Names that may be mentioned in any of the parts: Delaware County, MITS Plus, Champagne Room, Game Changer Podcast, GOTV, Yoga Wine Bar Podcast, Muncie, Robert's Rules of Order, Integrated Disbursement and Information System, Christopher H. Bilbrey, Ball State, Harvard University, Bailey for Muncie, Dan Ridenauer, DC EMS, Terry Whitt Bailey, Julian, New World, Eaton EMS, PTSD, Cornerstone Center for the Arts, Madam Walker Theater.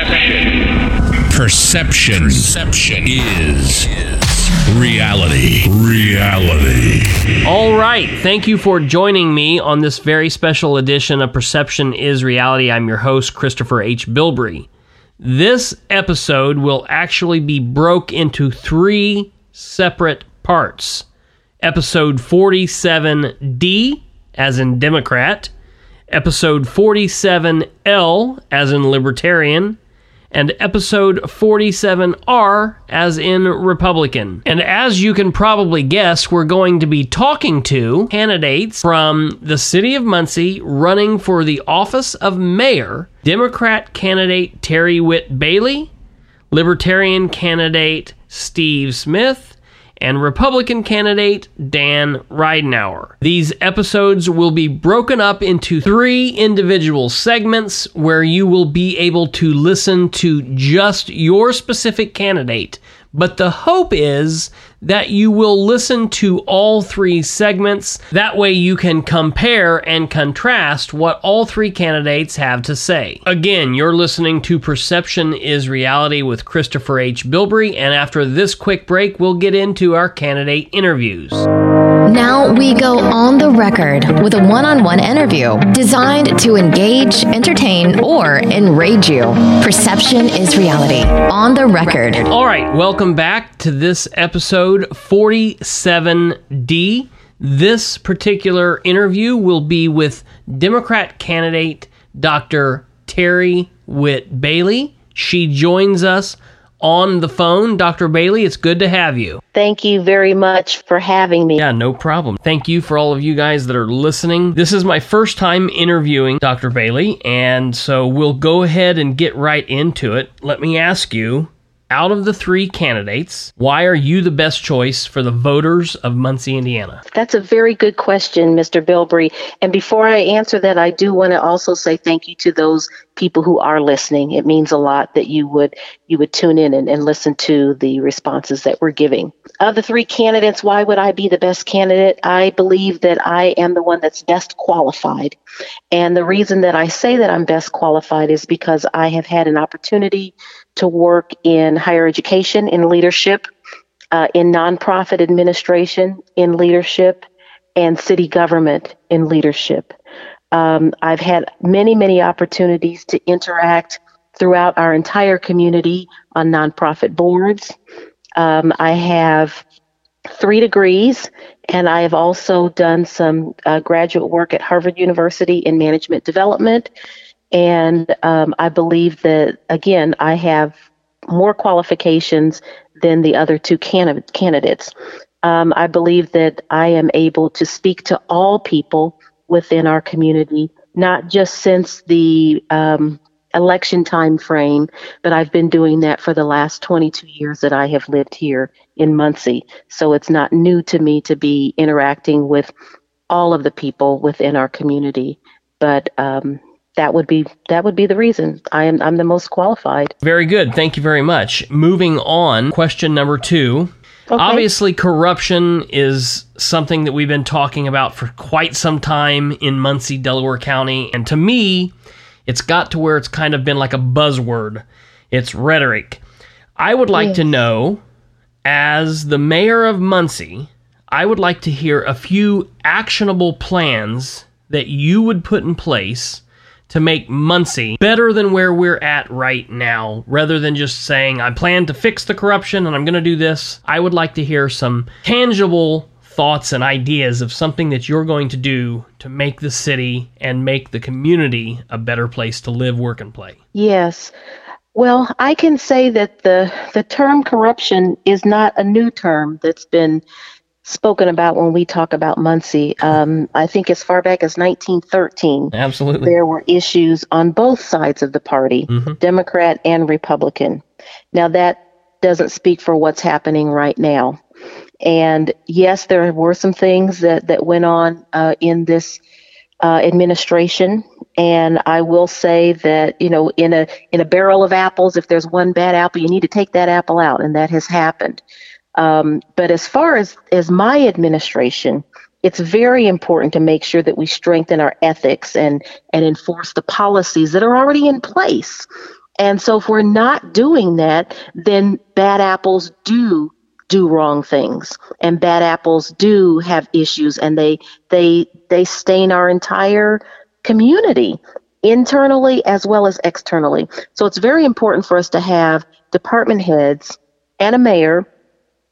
Perception. Perception is reality. Reality. All right. Thank you for joining me on this very special edition of Perception is Reality. I'm your host, Christopher H. Bilbrey. This episode will actually be broke into three separate parts. Episode 47D, as in Democrat. Episode 47L, as in Libertarian. And episode 47R, as in Republican. And as you can probably guess, we're going to be talking to candidates from the city of Muncie running for the office of mayor, Democrat candidate Terry Whitt Bailey, Libertarian candidate Steve Smith, and Republican candidate Dan Ridenauer. These episodes will be broken up into three individual segments where you will be able to listen to just your specific candidate. But the hope is that you will listen to all three segments. That way you can compare and contrast what all three candidates have to say. Again, you're listening to Perception is Reality with Christopher H. Bilbrey, and after this quick break, we'll get into our candidate interviews. Now we go on the record with a one-on-one interview designed to engage, entertain, or enrage you. Perception is reality. On the record. All right, welcome back to this episode 47D. This particular interview will be with Democrat candidate Dr. Terry Whitt Bailey. She joins us on the phone. Dr. Bailey, it's good to have you. Thank you very much for having me. Yeah, no problem. Thank you for all of you guys that are listening. This is my first time interviewing Dr. Bailey, and so we'll go ahead and get right into it. Let me ask you, out of the three candidates, why are you the best choice for the voters of Muncie, Indiana? That's a very good question, Mr. Bilbrey. And before I answer that, I do want to also say thank you to those people who are listening. It means a lot that you would tune in and listen to the responses that we're giving. Of the three candidates, why would I be the best candidate? I believe that I am the one that's best qualified. And the reason that I say that I'm best qualified is because I have had an opportunity to work in higher education, in leadership, in nonprofit administration, in leadership, and city government in leadership. I've had many, many opportunities to interact throughout our entire community on nonprofit boards. I have 3 degrees, and I have also done some graduate work at Harvard University in management development. And I believe that, again, I have more qualifications than the other two candidates. I believe that I am able to speak to all people within our community, not just since the election time frame, but I've been doing that for the last 22 years that I have lived here in Muncie. So it's not new to me to be interacting with all of the people within our community. But That would be the reason. I'm the most qualified. Very good. Thank you very much. Moving on, question number 2. Okay. Obviously, corruption is something that we've been talking about for quite some time in Muncie, Delaware County. And to me, it's got to where it's kind of been like a buzzword. It's rhetoric. I would like to know, as the mayor of Muncie, I would like to hear a few actionable plans that you would put in place to make Muncie better than where we're at right now, rather than just saying, I plan to fix the corruption and I'm going to do this. I would like to hear some tangible thoughts and ideas of something that you're going to do to make the city and make the community a better place to live, work, and play. Yes. Well, I can say that the term corruption is not a new term that's been spoken about when we talk about Muncie. I think as far back as 1913, absolutely, there were issues on both sides of the party, mm-hmm. Democrat and Republican. Now that doesn't speak for what's happening right now. And yes, there were some things that went on in this administration. And I will say that, you know, in a barrel of apples, if there's one bad apple, you need to take that apple out. And that has happened. But as far as my administration, it's very important to make sure that we strengthen our ethics and enforce the policies that are already in place. And so if we're not doing that, then bad apples do wrong things, and bad apples do have issues, and they stain our entire community internally as well as externally. So it's very important for us to have department heads and a mayor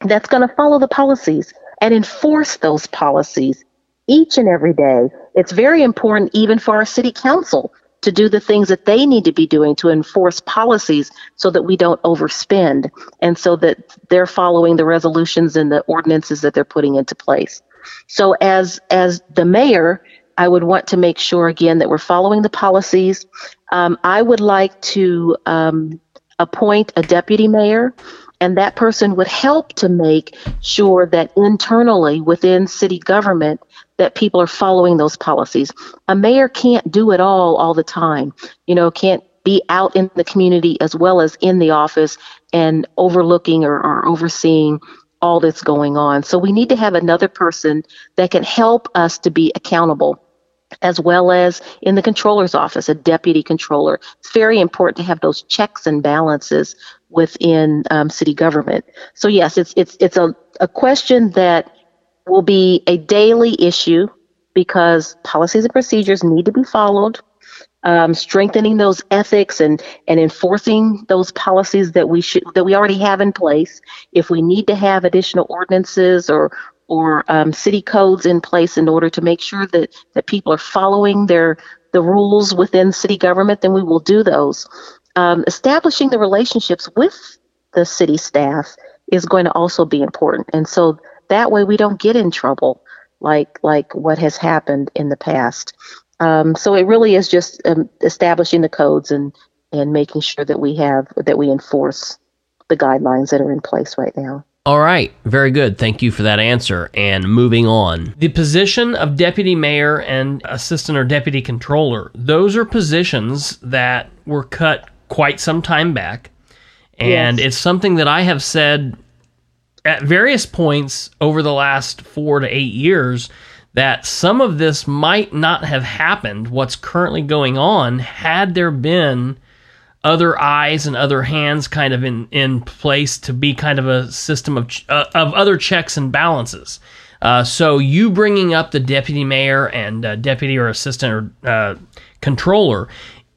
that's going to follow the policies and enforce those policies each and every day. It's very important even for our city council to do the things that they need to be doing to enforce policies so that we don't overspend and so that they're following the resolutions and the ordinances that they're putting into place. So as the mayor, I would want to make sure, again, that we're following the policies. I would like to appoint a deputy mayor, and that person would help to make sure that internally within city government that people are following those policies. A mayor can't do it all the time, can't be out in the community as well as in the office and overlooking or overseeing all that's going on. So we need to have another person that can help us to be accountable, as well as in the controller's office, a deputy controller. It's very important to have those checks and balances within city government. So yes, it's a question that will be a daily issue because policies and procedures need to be followed. Strengthening those ethics and enforcing those policies that we already have in place. If we need to have additional ordinances or city codes in place in order to make sure that people are following the rules within city government, then we will do those. Establishing the relationships with the city staff is going to also be important, and so that way we don't get in trouble like what has happened in the past. So it really is just establishing the codes and making sure that we enforce the guidelines that are in place right now. All right. Very good. Thank you for that answer. And moving on. The position of deputy mayor and assistant or deputy controller, those are positions that were cut quite some time back. And yes, it's something that I have said at various points over the last 4 to 8 years that some of this might not have happened, what's currently going on, had there been other eyes and other hands kind of in place to be kind of a system of other checks and balances. So you bringing up the deputy mayor and deputy or assistant or controller,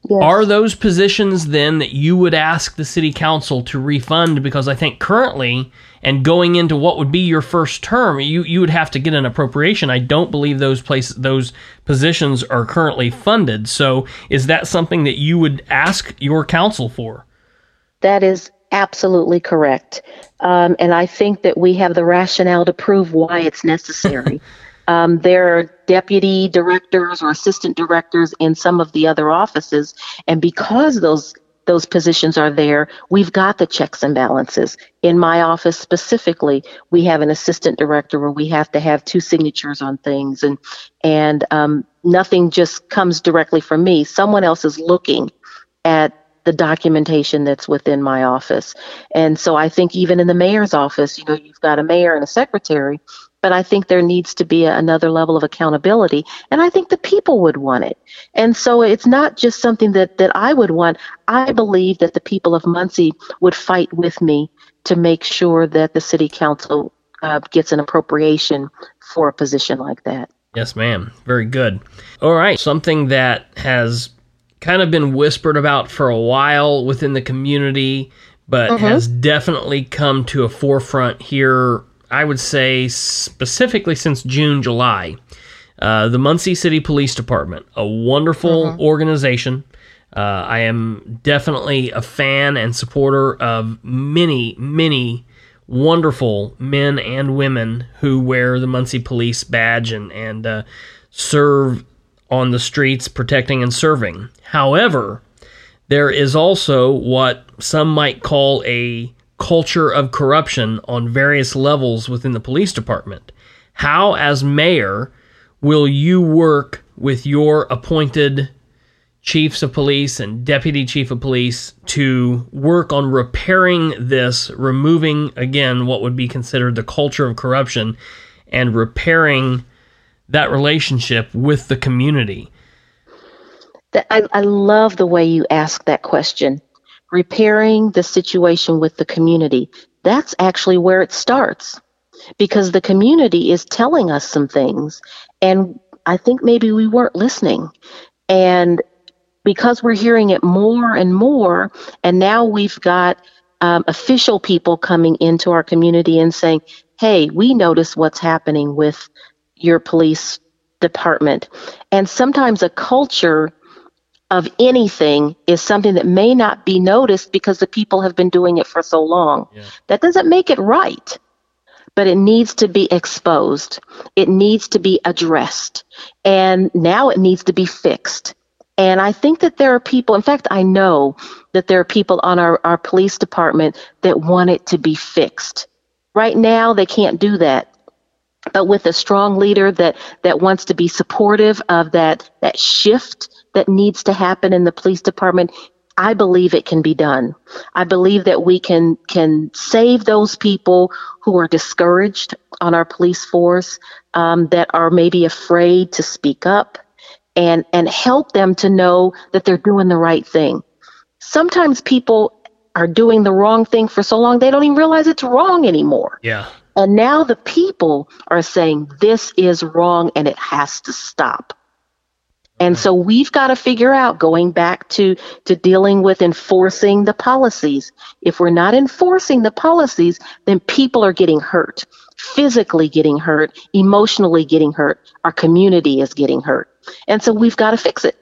yes, are those positions then that you would ask the city council to refund? Because I think currently, and going into what would be your first term, you would have to get an appropriation. I don't believe those positions are currently funded. So is that something that you would ask your council for? That is absolutely correct. And I think that we have the rationale to prove why it's necessary. There are deputy directors or assistant directors in some of the other offices. And because those positions are there, we've got the checks and balances. In my office specifically, we have an assistant director where we have to have 2 signatures on things, and nothing just comes directly from me. Someone else is looking at the documentation that's within my office. And so I think even in the mayor's office, you've got a mayor and a secretary, but I think there needs to be another level of accountability, and I think the people would want it. And so it's not just something that I would want. I believe that the people of Muncie would fight with me to make sure that the city council gets an appropriation for a position like that. Yes, ma'am. Very good. All right. Something that has kind of been whispered about for a while within the community, but has definitely come to a forefront here, I would say specifically since June, July, the Muncie City Police Department, a wonderful organization. I am definitely a fan and supporter of many, many wonderful men and women who wear the Muncie Police badge and serve on the streets, protecting and serving. However, there is also what some might call a culture of corruption on various levels within the police department. How, as mayor, will you work with your appointed chiefs of police and deputy chief of police to work on repairing this, removing, again, what would be considered the culture of corruption, and repairing that relationship with the community? I love the way you ask that question, repairing the situation with the community. That's actually where it starts, because the community is telling us some things, and I think maybe we weren't listening. And because we're hearing it more and more, and now we've got official people coming into our community and saying, hey, we notice what's happening with your police department. And sometimes a culture of anything is something that may not be noticed because the people have been doing it for so long. Yeah. That doesn't make it right, but it needs to be exposed. It needs to be addressed. And now it needs to be fixed. And I think that there are people, in fact, I know that there are people on our police department that want it to be fixed. Right now, they can't do that. But with a strong leader that wants to be supportive of that shift that needs to happen in the police department, I believe it can be done. I believe that we can save those people who are discouraged on our police force, that are maybe afraid to speak up, and help them to know that they're doing the right thing. Sometimes people are doing the wrong thing for so long, they don't even realize it's wrong anymore. Yeah. And now the people are saying, this is wrong and it has to stop. And so we've got to figure out, going back to dealing with enforcing the policies. If we're not enforcing the policies, then people are getting hurt, physically getting hurt, emotionally getting hurt. Our community is getting hurt. And so we've got to fix it.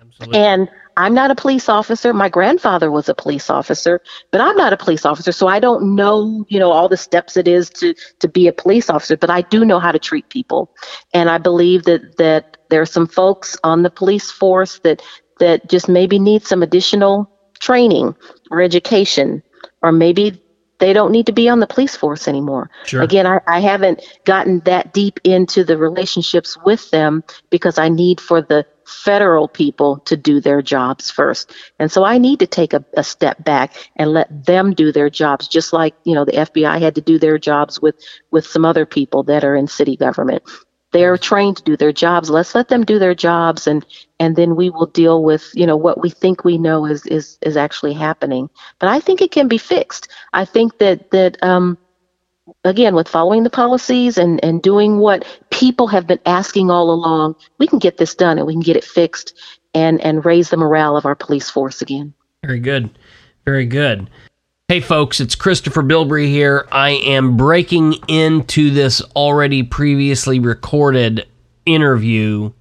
Absolutely. And I'm not a police officer. My grandfather was a police officer, but I'm not a police officer. So I don't know, all the steps it is to be a police officer, but I do know how to treat people. And I believe that there are some folks on the police force that just maybe need some additional training or education, or maybe they don't need to be on the police force anymore. Sure. Again, I haven't gotten that deep into the relationships with them because I need for the federal people to do their jobs first. And so I need to take a step back and let them do their jobs, just like, the FBI had to do their jobs with some other people that are in city government. They're trained to do their jobs. Let's let them do their jobs, and then we will deal with, what we think we know is actually happening. But I think it can be fixed. I think that again, with following the policies and doing what people have been asking all along, we can get this done and we can get it fixed and raise the morale of our police force again. Very good. Very good. Hey folks, it's Christopher Bilbrey here. I am breaking into this already previously recorded interview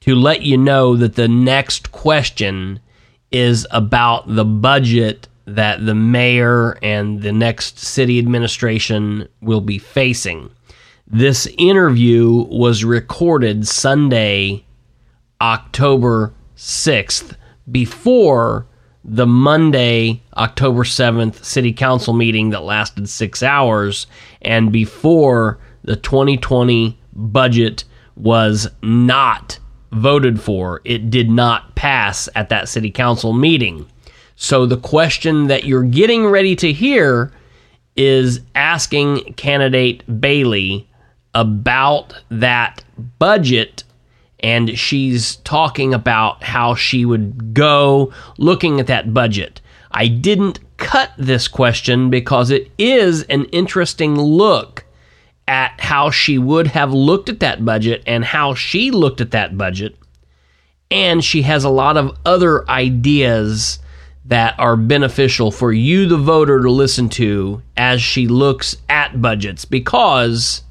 to let you know that the next question is about the budget that the mayor and the next city administration will be facing. This interview was recorded Sunday, October 6th, before the Monday, October 7th City Council meeting that lasted 6 hours, and before the 2020 budget was not voted for. It did not pass at that City Council meeting. So the question that you're getting ready to hear is asking candidate Bailey about that budget. And she's talking about how she would go looking at that budget. I didn't cut this question because it is an interesting look at how she would have looked at that budget and how she looked at that budget. And she has a lot of other ideas that are beneficial for you, the voter, to listen to as she looks at budgets, because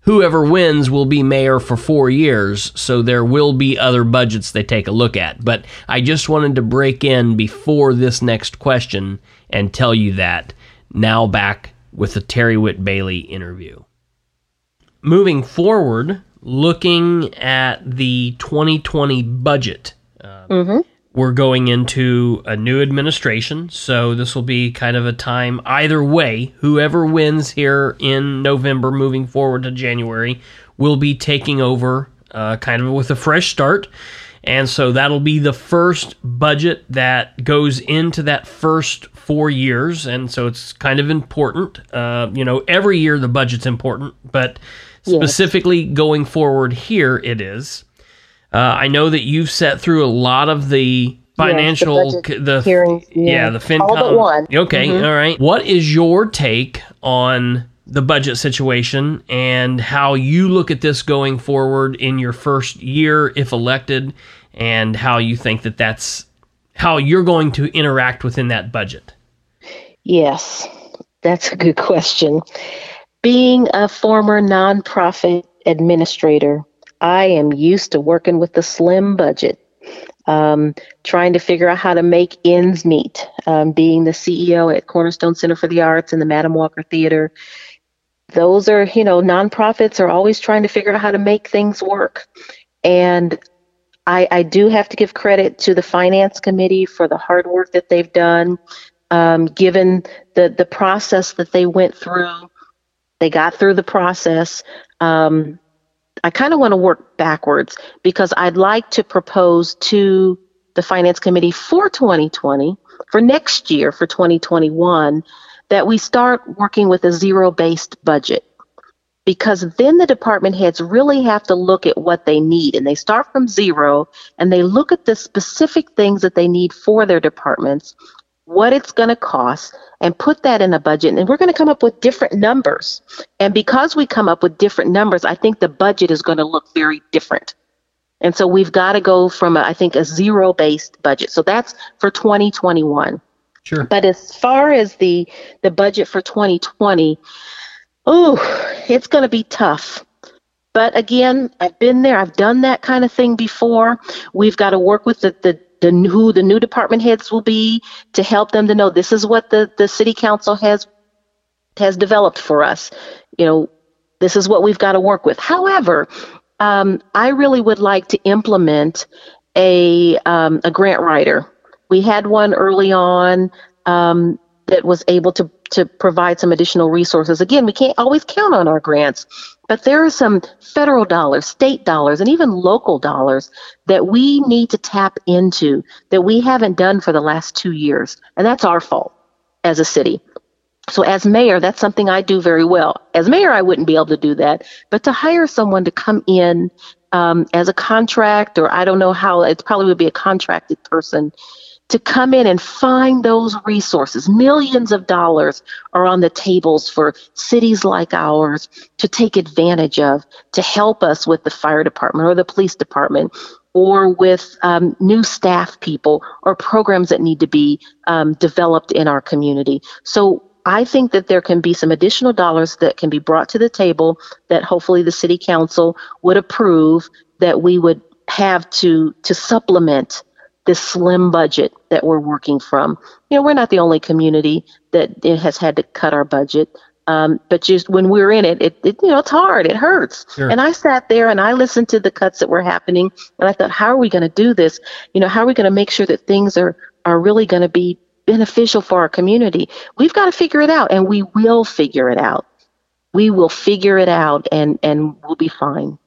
whoever wins will be mayor for 4 years, so there will be other budgets they take a look at. But I just wanted to break in before this next question and tell you that. Now back with the Terry Whitt Bailey interview. Moving forward, looking at the 2020 budget, we're going into a new administration, so this will be kind of a time either way. Whoever wins here in November, moving forward to January, will be taking over kind of with a fresh start. And so that'll be the first budget that goes into that first 4 years. And so it's kind of important. Every year the budget's important, but specifically going forward here it is. I know that you've sat through a lot of the financial, the hearings, the FinCom. All but one. Okay, all right. What is your take on the budget situation and how you look at this going forward in your first year, if elected, and how you think that that's how you're going to interact within that budget? Yes, that's a good question. Being a former nonprofit administrator, I am used to working with a slim budget, trying to figure out how to make ends meet. Being the CEO at Cornerstone Center for the Arts and the Madam Walker Theater, those are, nonprofits are always trying to figure out how to make things work. And I do have to give credit to the Finance Committee for the hard work that they've done, given the process that they went through. They got through the process. I kind of want to work backwards because I'd like to propose to the Finance Committee for 2020, for next year, for 2021, that we start working with a zero-based budget, because then the department heads really have to look at what they need, and they start from zero and they look at the specific things that they need for their departments, what it's going to cost, and put that in a budget. And we're going to come up with different numbers. And because we come up with different numbers, I think the budget is going to look very different. And so we've got to go from, a zero-based budget. So that's for 2021. Sure. But as far as the budget for 2020, it's going to be tough. But again, I've been there. I've done that kind of thing before. We've got to work with who the new department heads will be to help them to know this is what the city council has developed for us. This is what we've got to work with. However, I really would like to implement a grant writer. We had one early on that was able to provide some additional resources. Again, we can't always count on our grants, but there are some federal dollars, state dollars, and even local dollars that we need to tap into that we haven't done for the last 2 years. And that's our fault as a city. So as mayor, that's something I do very well. As mayor, I wouldn't be able to do that, but to hire someone to come in as a contract, or I don't know how, it probably would be a contracted person, to come in and find those resources. Millions of dollars are on the tables for cities like ours to take advantage of, to help us with the fire department or the police department, or with new staff people or programs that need to be developed in our community. So I think that there can be some additional dollars that can be brought to the table that hopefully the city council would approve, that we would have to supplement this slim budget that we're working from. We're not the only community that has had to cut our budget, but just when we're in it, it's hard, it hurts. Sure. And I sat there and I listened to the cuts that were happening, and I thought, how are we going to do this? How are we going to make sure that things are really going to be beneficial for our community? We've got to figure it out, and we will figure it out. We will figure it out, and we'll be fine.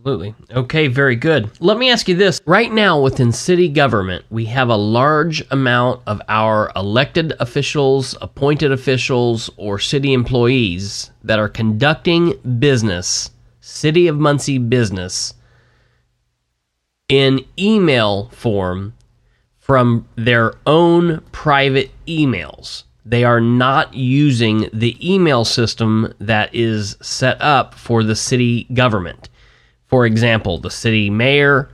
Absolutely. Okay, very good. Let me ask you this. Right now, within city government, we have a large amount of our elected officials, appointed officials, or city employees that are conducting business, City of Muncie business, in email form from their own private emails. They are not using the email system that is set up for the city government. For example, the city mayor,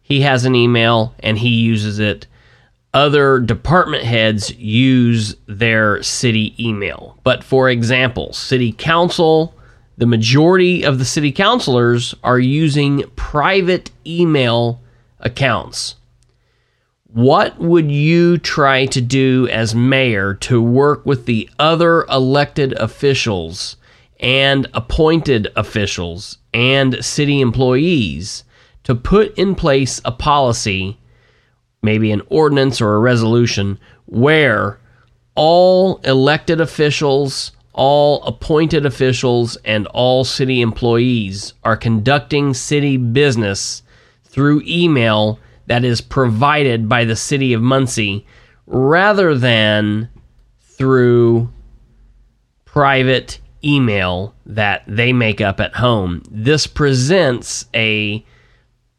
he has an email and he uses it. Other department heads use their city email. But for example, city council, the majority of the city councilors are using private email accounts. What would you try to do as mayor to work with the other elected officials and appointed officials and city employees to put in place a policy, maybe an ordinance or a resolution, where all elected officials, all appointed officials, and all city employees are conducting city business through email that is provided by the City of Muncie rather than through private email that they make up at home? This presents a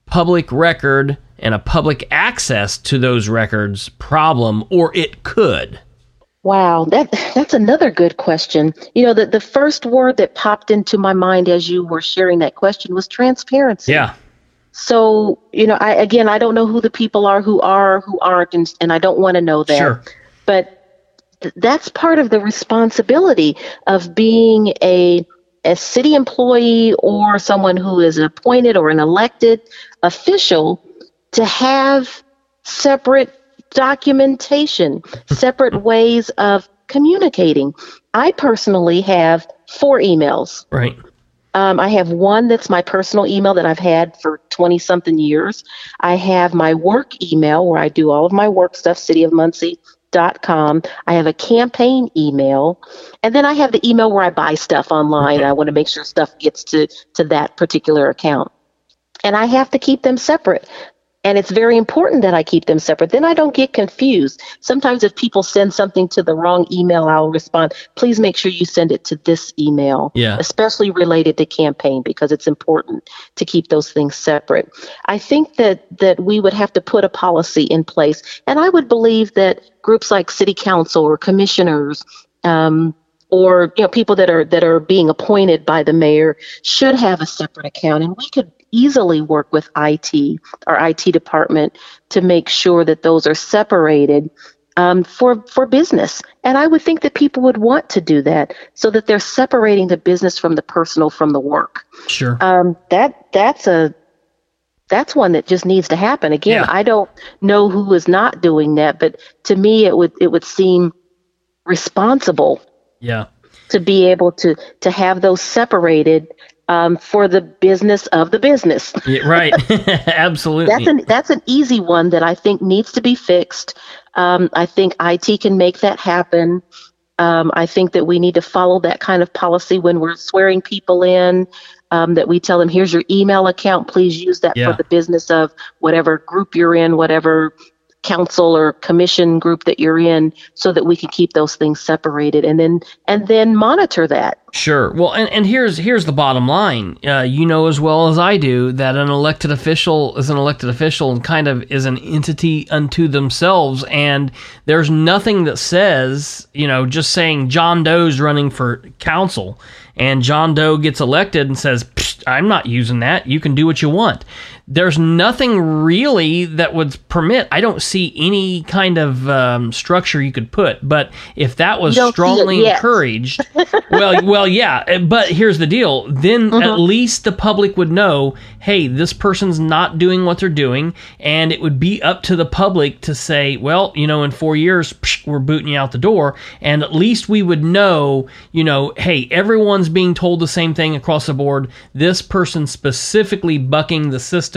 public record and a public access to those records problem, or it could? Wow, that's another good question. You know, the first word that popped into my mind as you were sharing that question was transparency. Yeah. So, you know, I don't know who the people are who aren't, and I don't want to know that. Sure. But that's part of the responsibility of being a city employee or someone who is appointed or an elected official, to have separate documentation, separate ways of communicating. I personally have 4 emails. Right. I have one that's my personal email that I've had for 20-something years. I have my work email where I do all of my work stuff, cityofmuncie.com. I have a campaign email. And then I have the email where I buy stuff online. Okay. I want to make sure stuff gets to that particular account. And I have to keep them separate. And it's very important that I keep them separate. Then I don't get confused. Sometimes if people send something to the wrong email, I'll respond, please make sure you send it to this email, especially related to campaign, because it's important to keep those things separate. I think that we would have to put a policy in place. And I would believe that groups like city council or commissioners, or people that are being appointed by the mayor should have a separate account. And we could easily work with IT, our IT department, to make sure that those are separated for business. And I would think that people would want to do that so that they're separating the business from the personal, from the work. Sure. That's one that just needs to happen. Again, yeah. I don't know who is not doing that, but to me, it would seem responsible. Yeah. To be able to have those separated for the business of the business. Yeah, right. Absolutely. That's an easy one that I think needs to be fixed. I think IT can make that happen. I think that we need to follow that kind of policy when we're swearing people in, that we tell them, here's your email account. Please use that for the business of whatever group you're in, whatever council or commission group that you're in, so that we can keep those things separated and then monitor that. Sure. Well, and here's the bottom line. You know as well as I do that an elected official is an elected official and kind of is an entity unto themselves. And there's nothing that says, just saying John Doe's running for council and John Doe gets elected and says, I'm not using that. You can do what you want. There's nothing really that would permit. I don't see any kind of structure you could put. But if that was strongly encouraged, well, yeah. But here's the deal. Then at least the public would know, hey, this person's not doing what they're doing. And it would be up to the public to say, well, in 4 years, we're booting you out the door. And at least we would know, hey, everyone's being told the same thing across the board. This person specifically bucking the system.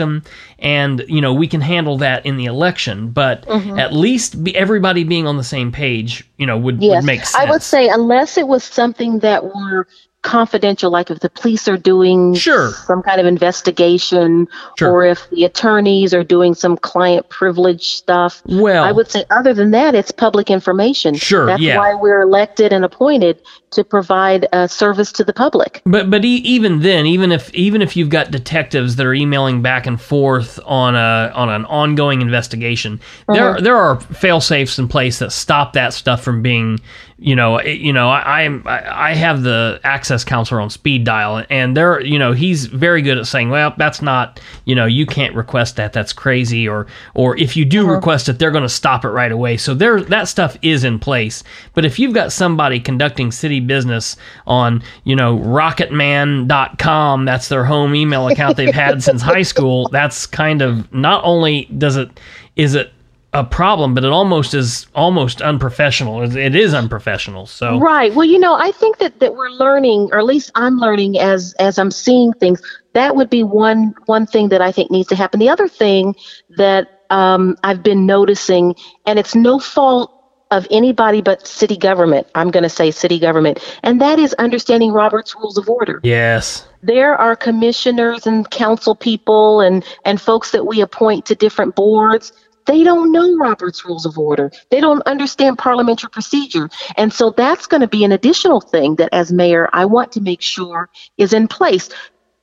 And, we can handle that in the election, but at least everybody being on the same page, would make sense. I would say unless it was something that were confidential, like if the police are doing some kind of investigation or if the attorneys are doing some client privilege stuff. Well, I would say other than that, it's public information. Sure. That's why we're elected and appointed, to provide a service to the public. But even then, even if you've got detectives that are emailing back and forth on an ongoing investigation, there are fail-safes in place that stop that stuff from being, I have the access counselor on speed dial, and there, he's very good at saying, well, that's not, you can't request that, that's crazy, or if you do request it, they're going to stop it right away. So there, that stuff is in place. But if you've got somebody conducting city business on, rocketman.com, that's their home email account they've had since high school, that's kind of, not only is it a problem, but it almost unprofessional. It is unprofessional. So right. Well, I think that we're learning, or at least I'm learning as I'm seeing things. That would be one thing that I think needs to happen. The other thing that I've been noticing, and it's no fault of anybody but city government, I'm going to say city government, and that is understanding Robert's Rules of Order. Yes. There are commissioners and council people and folks that we appoint to different boards. They don't know Robert's Rules of Order. They don't understand parliamentary procedure. And so that's going to be an additional thing that as mayor, I want to make sure is in place.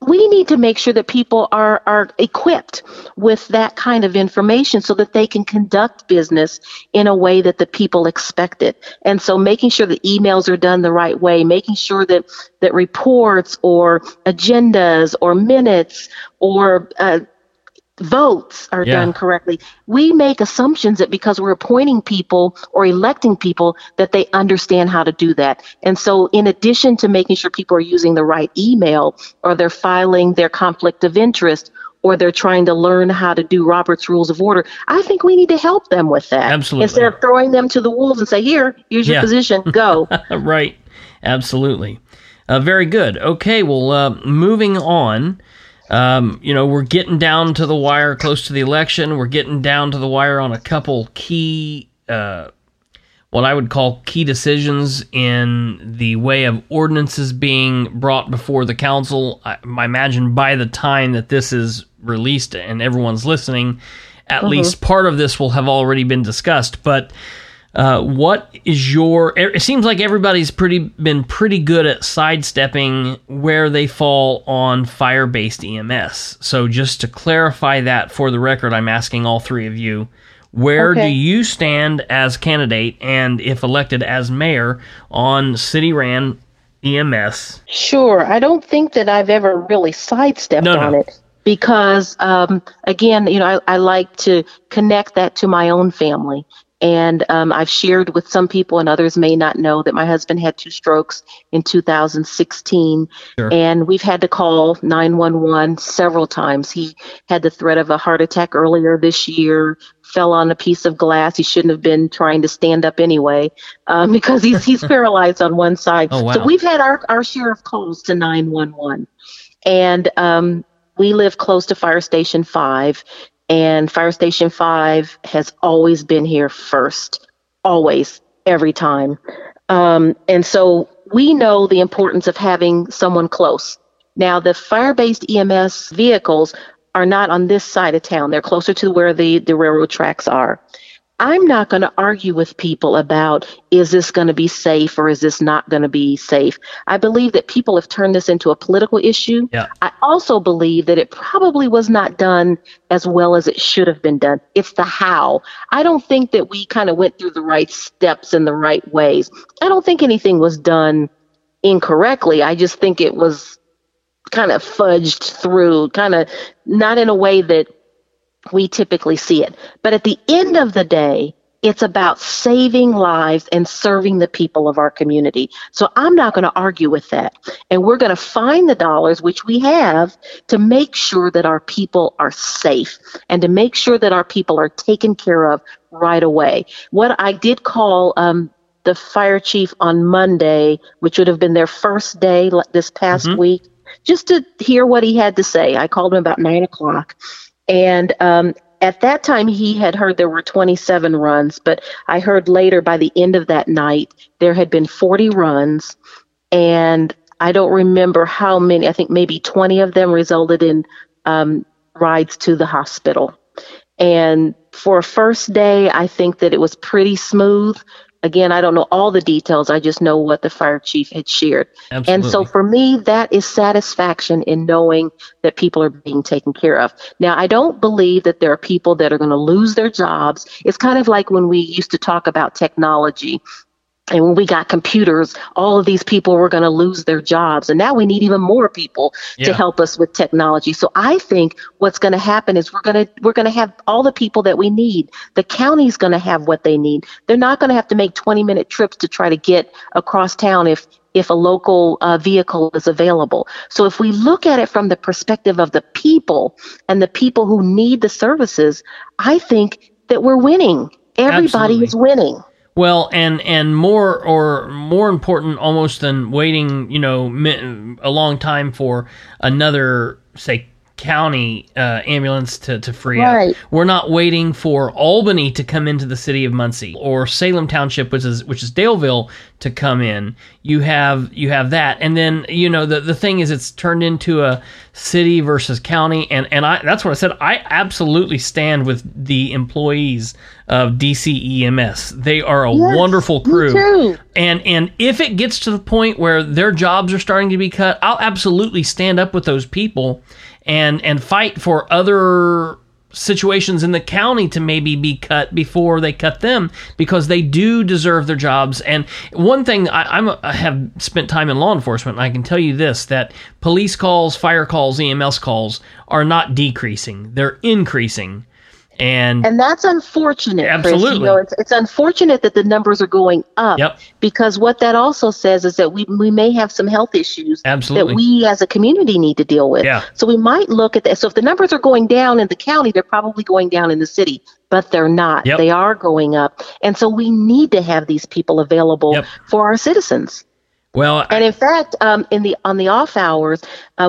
we need to make sure that people are equipped with that kind of information so that they can conduct business in a way that the people expect it. And so making sure that emails are done the right way, making sure that, reports or agendas or minutes or votes are done correctly. We make assumptions that because we're appointing people or electing people that they understand how to do that. And so in addition to making sure people are using the right email or they're filing their conflict of interest or they're trying to learn how to do Robert's Rules of Order, I think we need to help them with that. Absolutely. Instead of throwing them to the wolves and say, here, here's your position, go. Right. Absolutely. Very good. Okay, well, moving on. We're getting down to the wire close to the election. We're getting down to the wire on a couple key, what I would call key decisions in the way of ordinances being brought before the council. I imagine by the time that this is released and everyone's listening, at least part of this will have already been discussed. But what is your... It seems like everybody's been pretty good at sidestepping where they fall on fire-based EMS. So just to clarify that for the record, I'm asking all three of you, where do you stand as candidate and, if elected as mayor, on city-ran EMS? Sure. I don't think that I've ever really sidestepped on it. Because, again, I like to connect that to my own family. And I've shared with some people, and others may not know, that my husband had 2 strokes in 2016. Sure. And we've had to call 911 several times. He had the threat of a heart attack earlier this year, fell on a piece of glass. He shouldn't have been trying to stand up anyway, because he's paralyzed on one side. Oh, wow. So we've had our share of calls to 911. And we live close to Fire Station 5. And Fire Station 5 has always been here first, always, every time. And so we know the importance of having someone close. Now, the fire-based EMS vehicles are not on this side of town. They're closer to where the railroad tracks are. I'm not going to argue with people about, is this going to be safe or is this not going to be safe? I believe that people have turned this into a political issue. Yeah. I also believe that it probably was not done as well as it should have been done. It's the how. I don't think that we kind of went through the right steps in the right ways. I don't think anything was done incorrectly. I just think it was kind of fudged through, kind of not in a way that we typically see it. But at the end of the day, it's about saving lives and serving the people of our community. So I'm not going to argue with that. And we're going to find the dollars, which we have, to make sure that our people are safe and to make sure that our people are taken care of right away. What I did call the fire chief on Monday, which would have been their first day this past week, just to hear what he had to say. I called him about 9:00. And at that time, he had heard there were 27 runs, but I heard later by the end of that night, there had been 40 runs. And I don't remember how many, I think maybe 20 of them resulted in rides to the hospital. And for a first day, I think that it was pretty smooth. Again, I don't know all the details. I just know what the fire chief had shared. Absolutely. And so for me, that is satisfaction in knowing that people are being taken care of. Now, I don't believe that there are people that are going to lose their jobs. It's kind of like when we used to talk about technology. And when we got computers, all of these people were going to lose their jobs. And now we need even more people to help us with technology. So I think what's going to happen is we're going to have all the people that we need. The county's going to have what they need. They're not going to have to make 20-minute trips to try to get across town if a local vehicle is available. So if we look at it from the perspective of the people and the people who need the services, I think that we're winning. Everybody is winning. Well, and more important almost than waiting, a long time for another, say, County ambulance to free up. We're not waiting for Albany to come into the city of Muncie or Salem Township, which is Daleville, to come in. You have that, and then the thing is, it's turned into a city versus county, and I that's what I said. I absolutely stand with the employees of DC EMS. They are a wonderful crew, and if it gets to the point where their jobs are starting to be cut, I'll absolutely stand up with those people and fight for other situations in the county to maybe be cut before they cut them, because they do deserve their jobs. And one thing, I have spent time in law enforcement, and I can tell you this, that police calls, fire calls, EMS calls are not decreasing. They're increasing. And that's unfortunate. Absolutely. Chris. It's unfortunate that the numbers are going up, because what that also says is that we may have some health issues that we as a community need to deal with. Yeah. So we might look at that. So if the numbers are going down in the county, they're probably going down in the city, but they're not. Yep. They are going up. And so we need to have these people available for our citizens. Well, and in fact, on the off hours,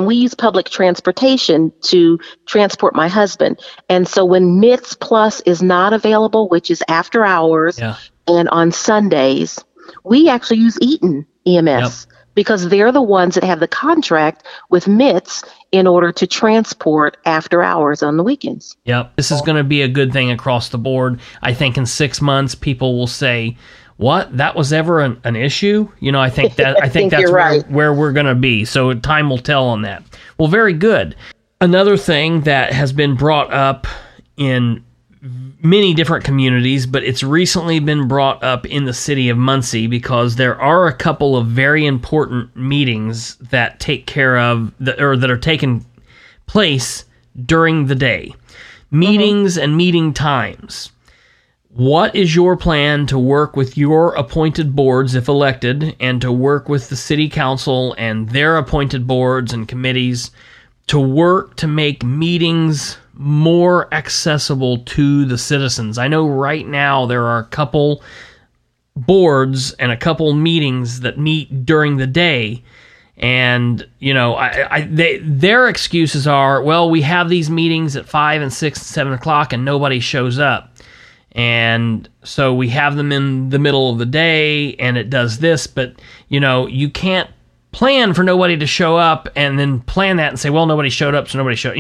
we use public transportation to transport my husband. And so when MITS Plus is not available, which is after hours and on Sundays, we actually use Eaton EMS because they're the ones that have the contract with MITS in order to transport after hours on the weekends. Yep. This is going to be a good thing across the board. I think in 6 months, people will say, what? That was ever an issue? I think that I think that's where we're going to be. So time will tell on that. Well, very good. Another thing that has been brought up in many different communities, but it's recently been brought up in the city of Muncie because there are a couple of very important meetings that take care of that are taking place during the day. Meetings and meeting times. What is your plan to work with your appointed boards, if elected, and to work with the city council and their appointed boards and committees to work to make meetings more accessible to the citizens? I know right now there are a couple boards and a couple meetings that meet during the day. And, their excuses are, well, we have these meetings at 5 and 6 and 7 o'clock and nobody shows up. And so we have them in the middle of the day, and it does this, but, you can't plan for nobody to show up and then plan that and say, well, nobody showed up, so nobody showed.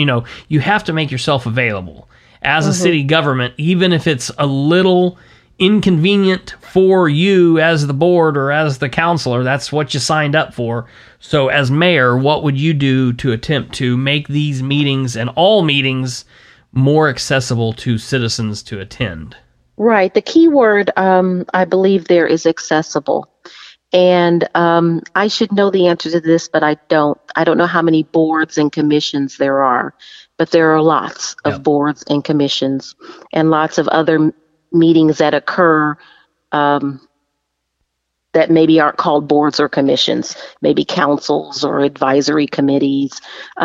You have to make yourself available as a city government, even if it's a little inconvenient for you as the board or as the counselor. That's what you signed up for. So as mayor, what would you do to attempt to make these meetings and all meetings more accessible to citizens to attend? Right. The key word, I believe, there is accessible. And I should know the answer to this, but I don't. I don't know how many boards and commissions there are, but there are lots of boards and commissions and lots of other meetings that occur that maybe aren't called boards or commissions, maybe councils or advisory committees.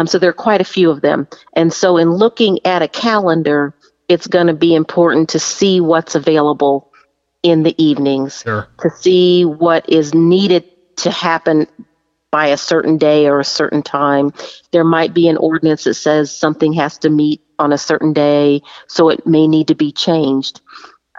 So there are quite a few of them. And so in looking at a calendar, it's going to be important to see what's available in the evenings, to see what is needed to happen by a certain day or a certain time. There might be an ordinance that says something has to meet on a certain day, so it may need to be changed.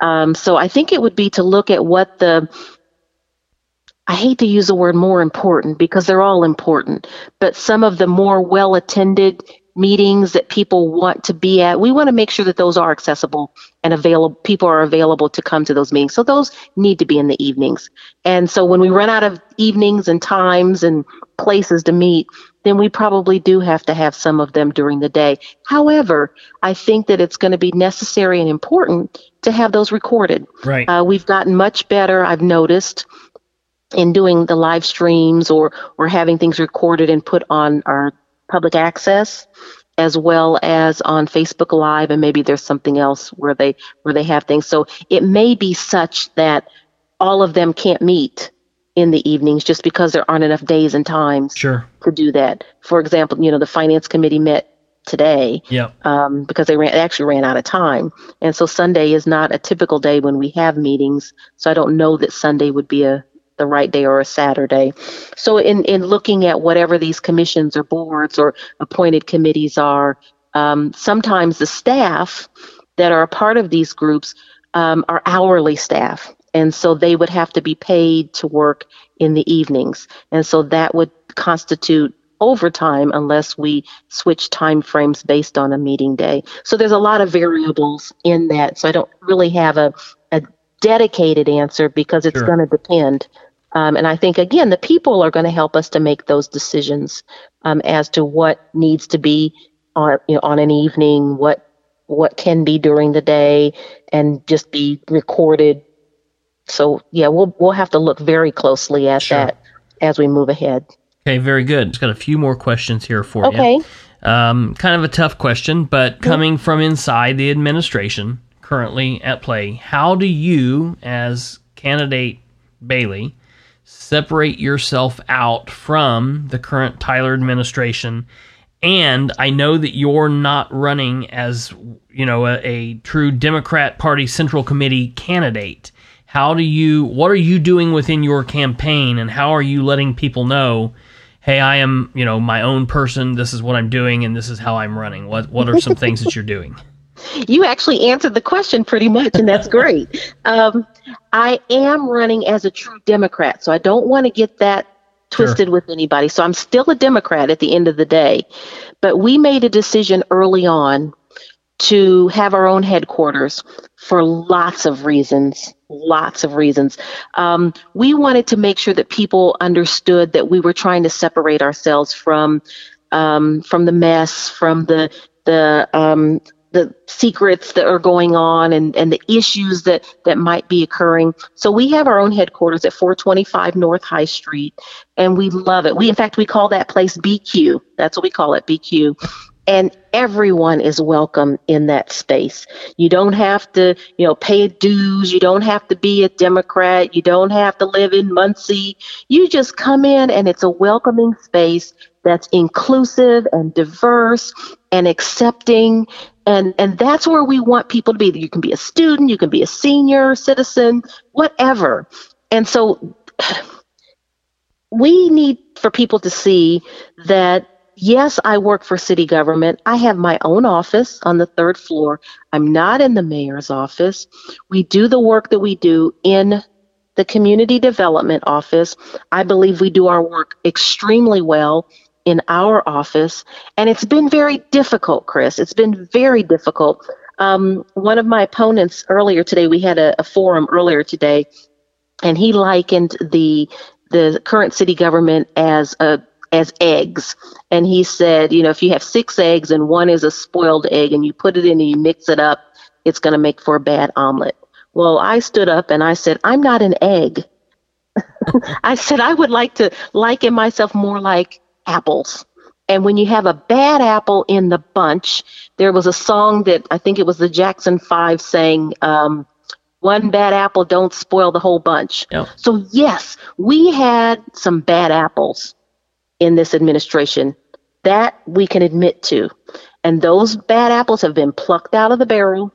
So I think it would be to look at what I hate to use the word more important because they're all important, but some of the more well-attended meetings that people want to be at, we want to make sure that those are accessible and available. People are available to come to those meetings. So those need to be in the evenings. And so when we run out of evenings and times and places to meet, then we probably do have to have some of them during the day. However, I think that it's going to be necessary and important to have those recorded. Right. We've gotten much better, I've noticed, in doing the live streams or having things recorded and put on our public access, as well as on Facebook Live, and maybe there's something else where they have things. So it may be such that all of them can't meet in the evenings just because there aren't enough days and times to do that. For example, the Finance Committee met today because they actually ran out of time. And so Sunday is not a typical day when we have meetings. So I don't know that Sunday would be a the right day or a Saturday. So in looking at whatever these commissions or boards or appointed committees are, sometimes the staff that are a part of these groups are hourly staff. And so they would have to be paid to work in the evenings. And so that would constitute overtime unless we switch time frames based on a meeting day. So there's a lot of variables in that. So I don't really have a dedicated answer because it's going to depend. And I think, again, the people are going to help us to make those decisions as to what needs to be on an evening, what can be during the day and just be recorded. So, yeah, we'll have to look very closely at that as we move ahead. Okay, very good. Just got a few more questions here for you. Okay. Kind of a tough question, but coming from inside the administration currently at play, how do you, as candidate Bailey, separate yourself out from the current Tyler administration? And I know that you're not running as, you know, a true Democrat Party Central Committee candidate. How do you? What are you doing within your campaign, and how are you letting people know, hey, I am, you know, my own person. This is what I'm doing, and this is how I'm running. What are some things that you're doing? You actually answered the question pretty much, and that's great. I am running as a true Democrat, so I don't want to get that twisted with anybody. So I'm still a Democrat at the end of the day, but we made a decision early on to have our own headquarters for lots of reasons. We wanted to make sure that people understood that we were trying to separate ourselves from the mess, from the secrets that are going on and the issues that might be occurring. So we have our own headquarters at 425 North High Street, and we love it. In fact, we call that place BQ. That's what we call it, BQ. And everyone is welcome in that space. You don't have to, you know, pay dues. You don't have to be a Democrat. You don't have to live in Muncie. You just come in and it's a welcoming space that's inclusive and diverse and accepting. And that's where we want people to be. You can be a student. You can be a senior citizen, whatever. And so we need for people to see that, yes, I work for city government. I have my own office on the third floor. I'm not in the mayor's office. We do the work that we do in the community development office. I believe we do our work extremely well in our office. And it's been very difficult, Chris. It's been very difficult. One of my opponents earlier today, we had a forum earlier today, and he likened the current city government as eggs. And he said, you know, if you have 6 eggs and one is a spoiled egg and you put it in and you mix it up, it's going to make for a bad omelet. Well, I stood up and I said, I'm not an egg. I said, I would like to liken myself more like apples. And when you have a bad apple in the bunch, there was a song that I think it was the Jackson 5 sang, one bad apple don't spoil the whole bunch. No. So yes, we had some bad apples in this administration that we can admit to. And those bad apples have been plucked out of the barrel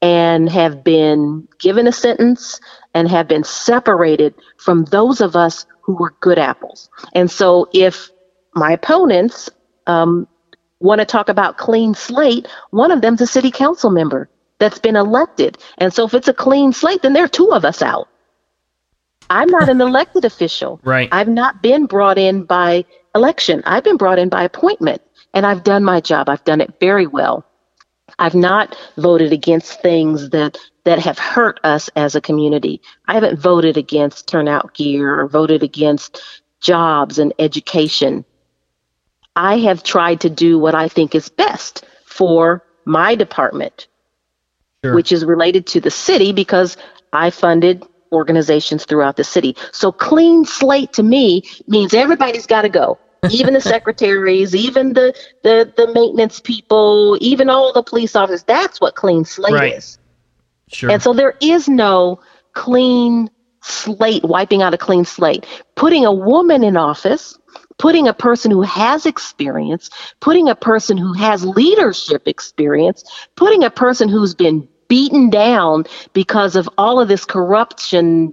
and have been given a sentence and have been separated from those of us who were good apples. And so if my opponents want to talk about clean slate, one of them's a city council member that's been elected. And so if it's a clean slate, then there are 2 of us out. I'm not an elected official. Right. I've not been brought in by election. I've been brought in by appointment, and I've done my job. I've done it very well. I've not voted against things that have hurt us as a community. I haven't voted against turnout gear or voted against jobs and education. I have tried to do what I think is best for my department, which is related to the city because I funded organizations throughout the city. So clean slate to me means everybody's got to go, even the secretaries, even the maintenance people, even all the police officers. That's what clean slate is. Sure. And so there is no clean slate, wiping out a clean slate. Putting a woman in office, putting a person who has experience, putting a person who has leadership experience, putting a person who's been beaten down because of all of this corruption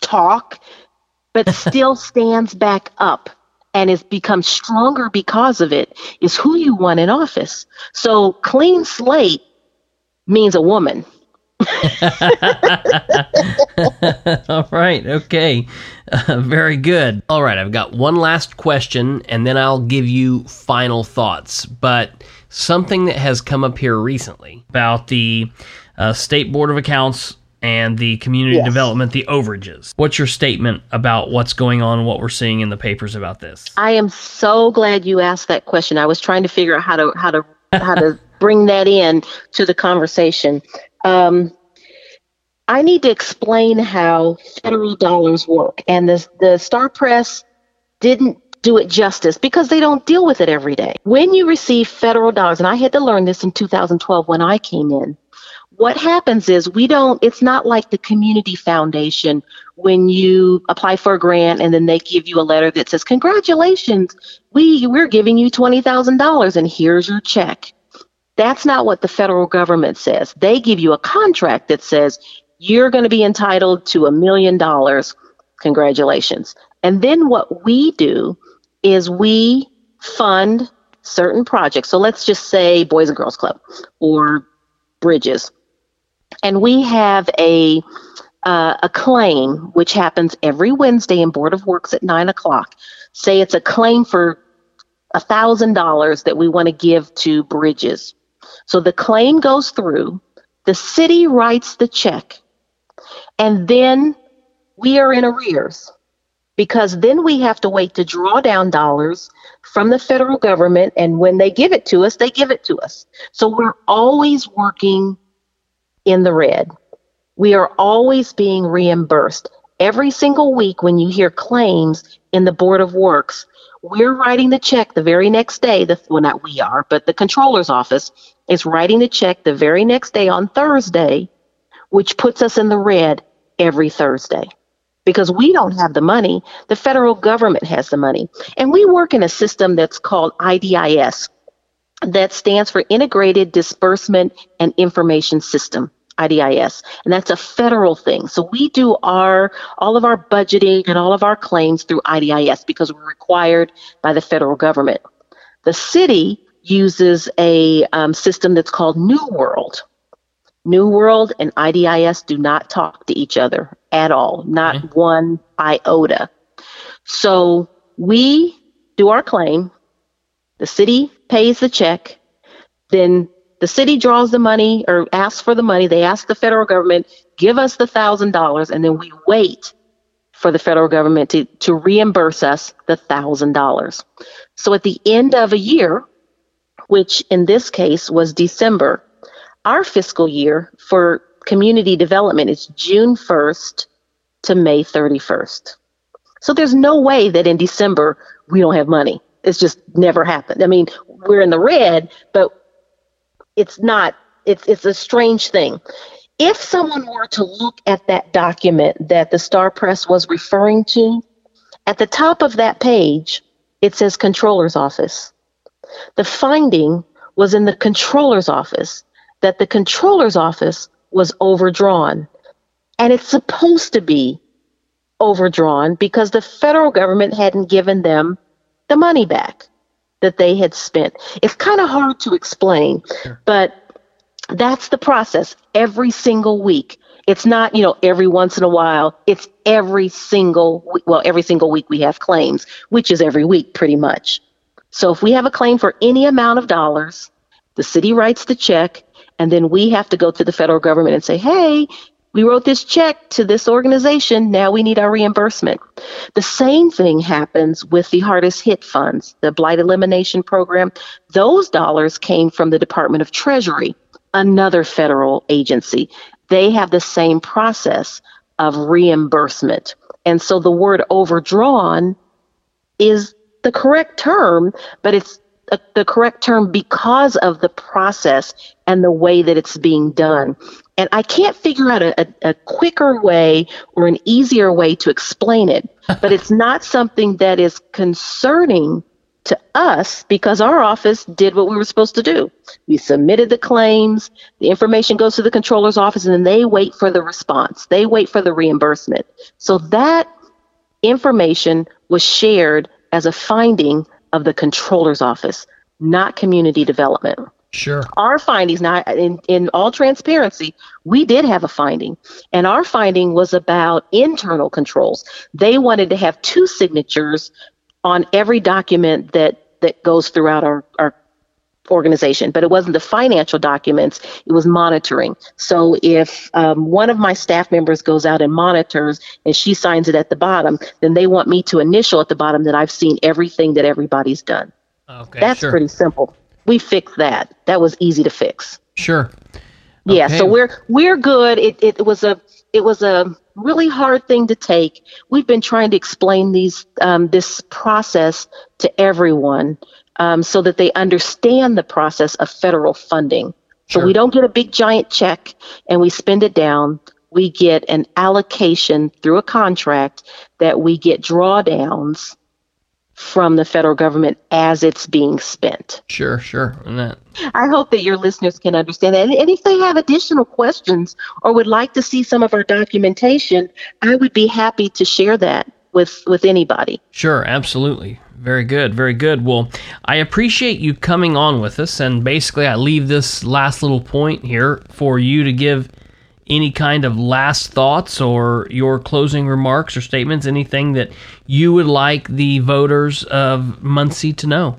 talk but still stands back up and has become stronger because of it, is who you want in office. So clean slate means a woman. All right. Okay. Very good. All right. I've got one last question, and then I'll give you final thoughts. But something that has come up here recently about the State Board of Accounts and the community development, the overages. What's your statement about what's going on, what we're seeing in the papers about this? I am so glad you asked that question. I was trying to figure out how to bring that in to the conversation. I need to explain how federal dollars work, and the Star Press didn't do it justice because they don't deal with it every day. When you receive federal dollars, and I had to learn this in 2012 when I came in, what happens is it's not like the community foundation when you apply for a grant and then they give you a letter that says, congratulations, we're giving you $20,000 and here's your check. That's not what the federal government says. They give you a contract that says you're going to be entitled to $1 million. Congratulations. And then what we do is we fund certain projects. So let's just say Boys and Girls Club or bridges. And we have a claim, which happens every Wednesday in Board of Works at 9:00. Say it's a claim for $1,000 that we want to give to bridges. So the claim goes through, the city writes the check, and then we are in arrears because then we have to wait to draw down dollars from the federal government. And when they give it to us, they give it to us. So we're always working in the red. We are always being reimbursed. Every single week when you hear claims in the Board of Works, we're writing the check the very next day. Not we are, but the controller's office is writing the check the very next day on Thursday, which puts us in the red every Thursday because we don't have the money. The federal government has the money. And we work in a system that's called IDIS, that stands for Integrated Disbursement and Information System. IDIS, and that's a federal thing. So we do all of our budgeting and all of our claims through IDIS because we're required by the federal government. The city uses a system that's called New World. New World and IDIS do not talk to each other at all, not one iota. So we do our claim, the city pays the check, then the city draws the money or asks for the money. They ask the federal government, give us the $1,000, and then we wait for the federal government to reimburse us the $1,000. So at the end of a year, which in this case was December, our fiscal year for community development is June 1st to May 31st. So there's no way that in December we don't have money. It's just never happened. I mean, we're in the red, but it's a strange thing. If someone were to look at that document that the Star Press was referring to, at the top of that page, it says Controller's Office. The finding was in the Controller's Office, that the Controller's Office was overdrawn. And it's supposed to be overdrawn because the federal government hadn't given them the money back that they had spent. It's kind of hard to explain, but that's the process every single week. It's not, every once in a while. It's every single week we have claims, which is every week pretty much. So if we have a claim for any amount of dollars, the city writes the check, and then we have to go to the federal government and say, hey, we wrote this check to this organization. Now we need our reimbursement. The same thing happens with the hardest hit funds, the blight elimination program. Those dollars came from the Department of Treasury, another federal agency. They have the same process of reimbursement. And so the word overdrawn is the correct term, but it's the correct term because of the process and the way that it's being done. And I can't figure out a quicker way or an easier way to explain it, but it's not something that is concerning to us because our office did what we were supposed to do. We submitted the claims, the information goes to the controller's office, and then they wait for the response. They wait for the reimbursement. So that information was shared as a finding of the controller's office, not community development. Sure. Our findings, now, in all transparency, we did have a finding, and our finding was about internal controls. They wanted to have two signatures on every document that goes throughout our organization, but it wasn't the financial documents, it was monitoring. So if one of my staff members goes out and monitors and she signs it at the bottom, then they want me to initial at the bottom that I've seen everything that everybody's done. Okay, that's sure. Pretty simple. We fixed that. That was easy to fix. Sure. Okay. Yeah, so we're good. It was a really hard thing to take. We've been trying to explain these this process to everyone so that they understand the process of federal funding. Sure. So we don't get a big giant check and we spend it down. We get an allocation through a contract that we get drawdowns from the federal government as it's being spent. Sure, sure. And that. I hope that your listeners can understand that. And if they have additional questions or would like to see some of our documentation, I would be happy to share that with anybody. Sure, absolutely. Very good, very good. Well, I appreciate you coming on with us. And basically, I leave this last little point here for you to give any kind of last thoughts or your closing remarks or statements, anything that you would like the voters of Muncie to know?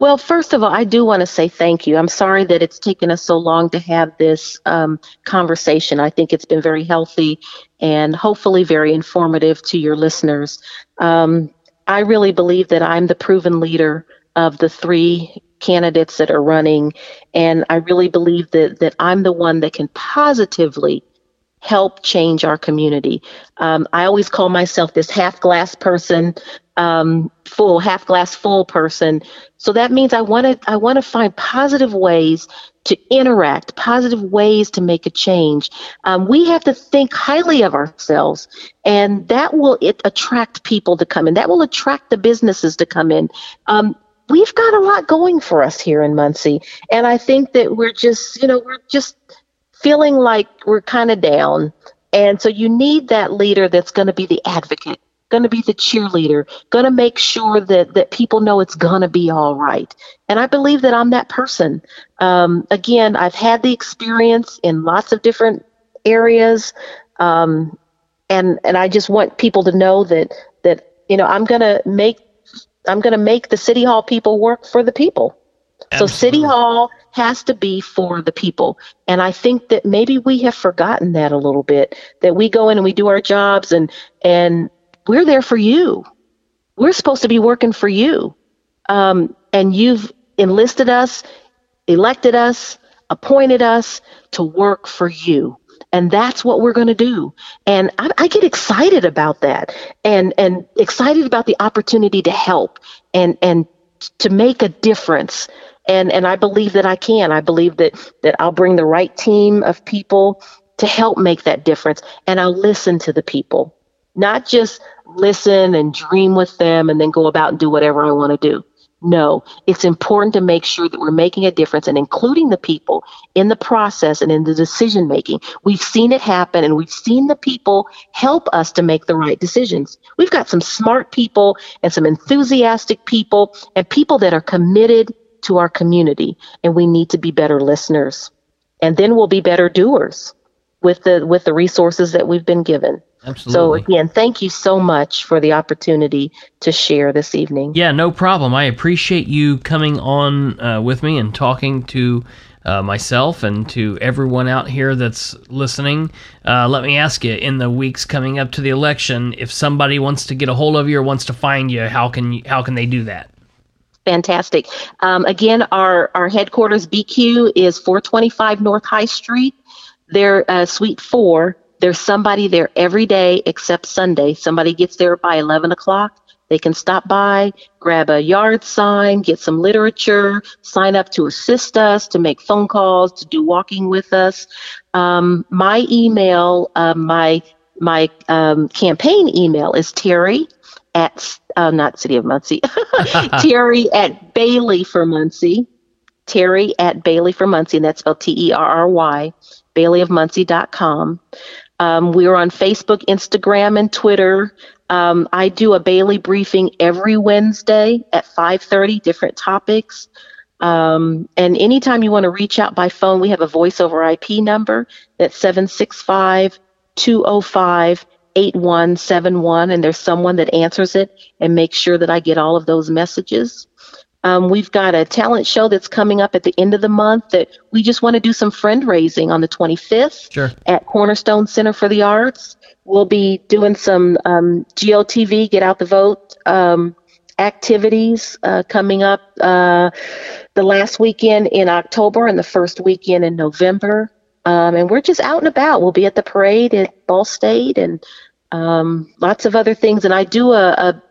Well, first of all, I do want to say thank you. I'm sorry that it's taken us so long to have this conversation. I think it's been very healthy and hopefully very informative to your listeners. I really believe that I'm the proven leader of the three candidates that are running, and I really believe that I'm the one that can positively help change our community. I always call myself this half glass full person. So that means I want to find positive ways to interact, positive ways to make a change. We have to think highly of ourselves, and that will attract people to come in. That will attract the businesses to come in. We've got a lot going for us here in Muncie, and I think that we're just feeling like we're kind of down. And so you need that leader that's going to be the advocate, going to be the cheerleader, going to make sure that people know it's going to be all right. And I believe that I'm that person. Again, I've had the experience in lots of different areas, and I just want people to know that I'm going to make the City Hall people work for the people. Absolutely. So City Hall has to be for the people. And I think that maybe we have forgotten that a little bit, that we go in and we do our jobs and we're there for you. We're supposed to be working for you. And you've enlisted us, elected us, appointed us to work for you. And that's what we're going to do. And I get excited about that and excited about the opportunity to help and to make a difference. And I believe that I can. I believe that I'll bring the right team of people to help make that difference. And I'll listen to the people, not just listen and dream with them and then go about and do whatever I want to do. No, it's important to make sure that we're making a difference and including the people in the process and in the decision making. We've seen it happen, and we've seen the people help us to make the right decisions. We've got some smart people and some enthusiastic people and people that are committed to our community, and we need to be better listeners. And then we'll be better doers with the resources that we've been given. Absolutely. So again, thank you so much for the opportunity to share this evening. Yeah, no problem. I appreciate you coming on with me and talking to myself and to everyone out here that's listening. Let me ask you, in the weeks coming up to the election, if somebody wants to get a hold of you or wants to find you, how can they do that? Fantastic. Again, our headquarters BQ is 425 North High Street. They're Suite 4. There's somebody there every day except Sunday. Somebody gets there by 11 o'clock. They can stop by, grab a yard sign, get some literature, sign up to assist us, to make phone calls, to do walking with us. My email, my campaign email is Terry at Bailey for Muncie, and that's spelled Terry@BaileyforMuncie.com. We're on Facebook, Instagram, and Twitter. I do a Bailey briefing every Wednesday at 5:30, different topics. And anytime you want to reach out by phone, we have a voice over IP number that's 765-205-8171, and there's someone that answers it and makes sure that I get all of those messages. We've got a talent show that's coming up at the end of the month that we just want to do some fundraising on the 25th at Cornerstone Center for the Arts. We'll be doing some GOTV, Get Out the Vote, activities coming up the last weekend in October and the first weekend in November. And we're just out and about. We'll be at the parade at Ball State and lots of other things. And I do a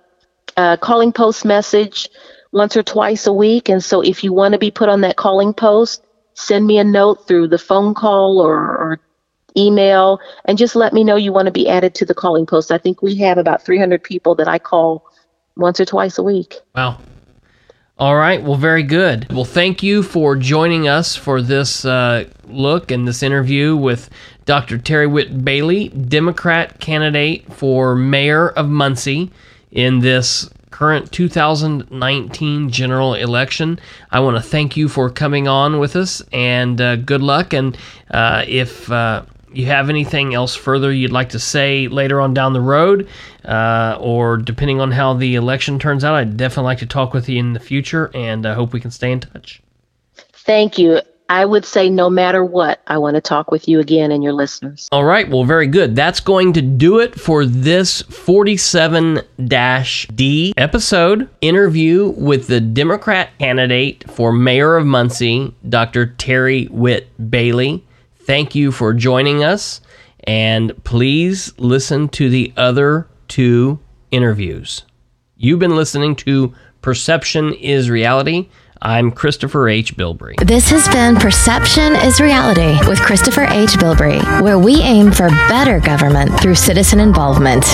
calling post message once or twice a week. And so if you want to be put on that calling post, send me a note through the phone call or email and just let me know you want to be added to the calling post. I think we have about 300 people that I call once or twice a week. Wow. All right. Well, very good. Well, thank you for joining us for this look and this interview with Dr. Terry Whitt Bailey, Democrat candidate for mayor of Muncie in this current 2019 general election. I want to thank you for coming on with us, and good luck. And if you have anything else further you'd like to say later on down the road, or depending on how the election turns out, I'd definitely like to talk with you in the future, and I hope we can stay in touch. Thank you. I would say no matter what, I want to talk with you again and your listeners. All right. Well, very good. That's going to do it for this 47-D episode interview with the Democrat candidate for mayor of Muncie, Dr. Terry Whitt Bailey. Thank you for joining us, and please listen to the other two interviews. You've been listening to Perception is Reality. I'm Christopher H. Bilbrey. This has been Perception is Reality with Christopher H. Bilbrey, where we aim for better government through citizen involvement.